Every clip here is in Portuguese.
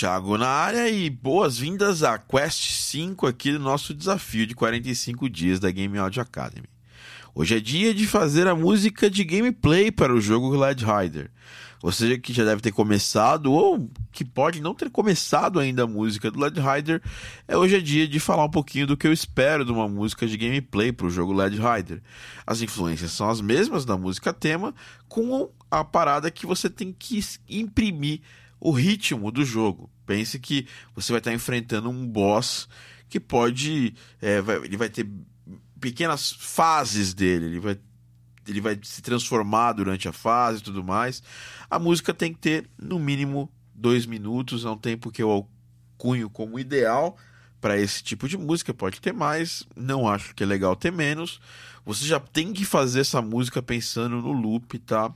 Thiago na área e boas-vindas à Quest 5 aqui do nosso desafio de 45 dias da Game Audio Academy. Hoje é dia de fazer a música de gameplay para o jogo L.E.D Raider. Ou seja, que já deve ter começado ou que pode não ter começado ainda a música do L.E.D Raider. Hoje é dia de falar um pouquinho do que eu espero de uma música de gameplay para o jogo L.E.D Raider. As influências são as mesmas da música tema, com a parada que você tem que imprimir o ritmo do jogo. Pense que você vai estar enfrentando um boss que pode... ele vai ter pequenas fases dele. Ele vai se transformar durante a fase e tudo mais. A música tem que ter, no mínimo, 2 minutos. É um tempo que eu alcunho como ideal para esse tipo de música. Pode ter mais. Não acho que é legal ter menos. Você já tem que fazer essa música pensando no loop, tá?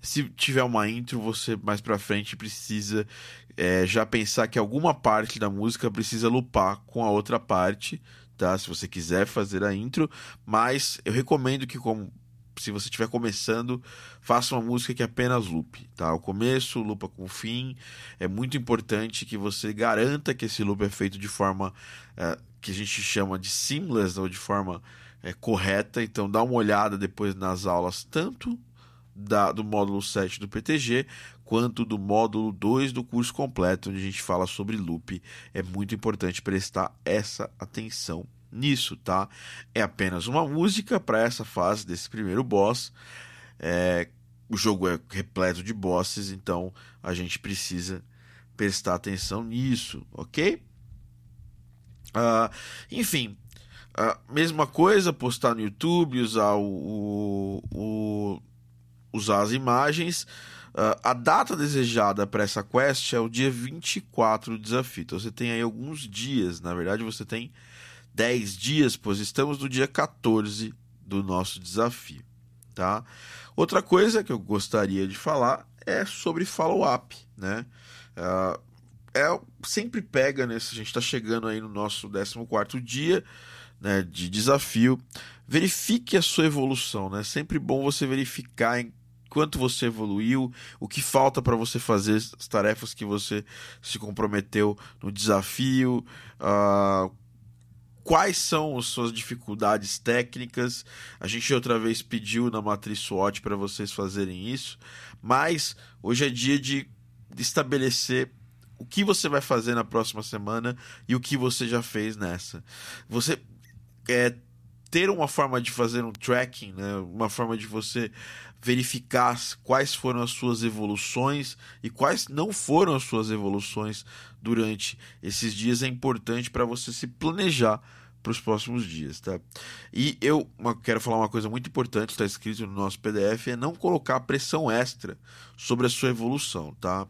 Se tiver uma intro, você mais pra frente precisa já pensar que alguma parte da música precisa loopar com a outra parte, tá? Se você quiser fazer a intro, mas eu recomendo que, se você estiver começando, faça uma música que é apenas loop, tá? O começo, loopa com o fim. É muito importante que você garanta que esse loop é feito de forma que a gente chama de seamless, ou de forma correta. Então dá uma olhada depois nas aulas, tanto do módulo 7 do PTG, quanto do módulo 2 do curso completo, onde a gente fala sobre loop. É muito importante prestar essa atenção nisso, tá? É apenas uma música para essa fase desse primeiro boss. O jogo é repleto de bosses, então a gente precisa prestar atenção nisso, ok? Enfim, mesma coisa, postar no YouTube, usar as imagens. A data desejada para essa quest é o dia 24 do desafio. Então você tem aí alguns dias, na verdade você tem 10 dias, pois estamos no dia 14 do nosso desafio, tá? Outra coisa que eu gostaria de falar é sobre follow up, né? Sempre pega nesse, a gente está chegando aí no nosso 14º dia, né, de desafio. Verifique a sua evolução, né? É sempre bom você verificar em quanto você evoluiu, o que falta para você fazer as tarefas que você se comprometeu no desafio, quais são as suas dificuldades técnicas. A gente outra vez pediu na Matriz SWOT para vocês fazerem isso, mas hoje é dia de estabelecer o que você vai fazer na próxima semana e o que você já fez nessa. Você ter uma forma de fazer um tracking, né? Uma forma de você verificar quais foram as suas evoluções e quais não foram as suas evoluções durante esses dias é importante para você se planejar para os próximos dias, tá? E eu quero falar uma coisa muito importante, está escrito no nosso PDF, é não colocar pressão extra sobre a sua evolução, tá?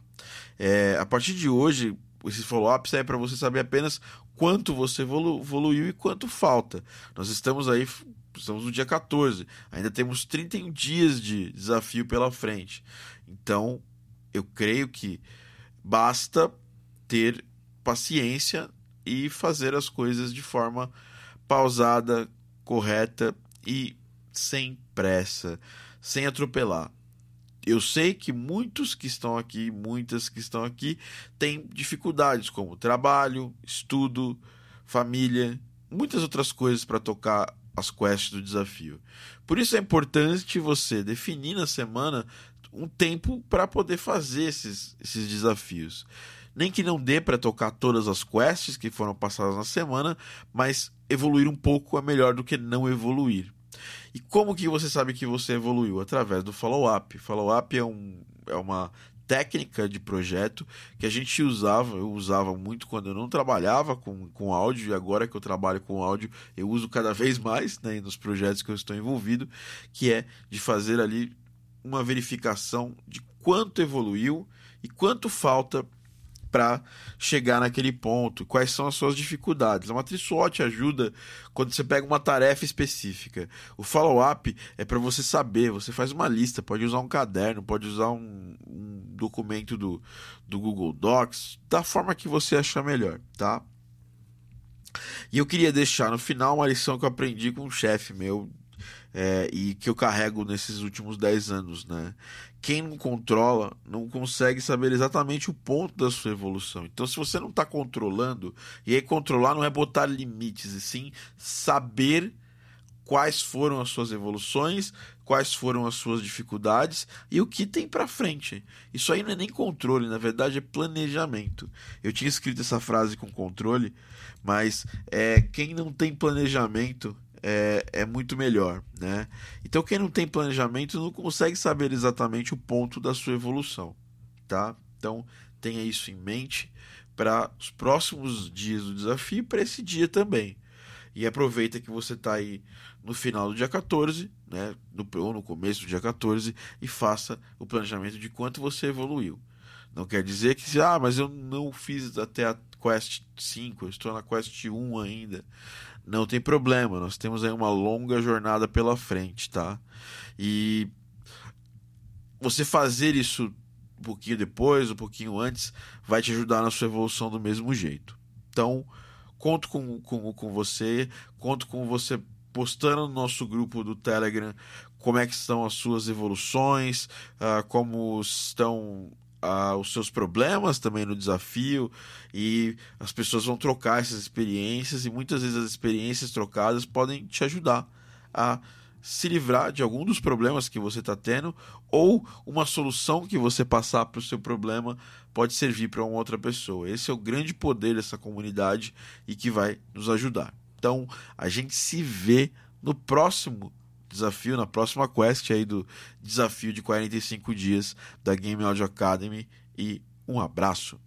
A partir de hoje, esse follow-up serve para você saber apenas quanto você evoluiu e quanto falta. Nós estamos no dia 14, ainda temos 31 dias de desafio pela frente. Então, eu creio que basta ter paciência e fazer as coisas de forma pausada, correta e sem pressa, sem atropelar. Eu sei que muitos que estão aqui, muitas que estão aqui, têm dificuldades como trabalho, estudo, família, muitas outras coisas para tocar as quests do desafio. Por isso é importante você definir na semana um tempo para poder fazer esses desafios. Nem que não dê para tocar todas as quests que foram passadas na semana, mas evoluir um pouco é melhor do que não evoluir. E como que você sabe que você evoluiu? Através do follow-up. Follow-up é uma técnica de projeto que a gente usava, eu usava muito quando eu não trabalhava com áudio, e agora que eu trabalho com áudio eu uso cada vez mais, né, nos projetos que eu estou envolvido, que é de fazer ali uma verificação de quanto evoluiu e quanto falta para chegar naquele ponto, quais são as suas dificuldades. A matriz SWOT ajuda quando você pega uma tarefa específica. O follow-up é para você saber, você faz uma lista, pode usar um caderno, pode usar um documento do Google Docs, da forma que você achar melhor, tá? E eu queria deixar no final uma lição que eu aprendi com um chefe meu, e que eu carrego nesses últimos 10 anos, né? Quem não controla não consegue saber exatamente o ponto da sua evolução. Então, se você não está controlando, e aí controlar não é botar limites, e sim saber quais foram as suas evoluções, quais foram as suas dificuldades e o que tem para frente. Isso aí não é nem controle, na verdade é planejamento. Eu tinha escrito essa frase com controle, mas quem não tem planejamento é muito melhor, né? Então quem não tem planejamento não consegue saber exatamente o ponto da sua evolução, tá? Então tenha isso em mente para os próximos dias do desafio e para esse dia também. E aproveita que você está aí no final do dia 14, né, ou no começo do dia 14, e faça o planejamento de quanto você evoluiu. Não quer dizer que, mas eu não fiz até a Quest 5, eu estou na Quest 1 ainda. Não tem problema, nós temos aí uma longa jornada pela frente, tá? E você fazer isso um pouquinho depois, um pouquinho antes, vai te ajudar na sua evolução do mesmo jeito. Então, conto com você, conto com você postando no nosso grupo do Telegram como é que estão as suas evoluções, como estão os seus problemas também no desafio, e as pessoas vão trocar essas experiências, e muitas vezes as experiências trocadas podem te ajudar a se livrar de algum dos problemas que você está tendo, ou uma solução que você passar para o seu problema pode servir para uma outra pessoa. Esse é o grande poder dessa comunidade e que vai nos ajudar. Então, a gente se vê no próximo desafio, na próxima quest aí do desafio de 45 dias da Game Audio Academy, e um abraço.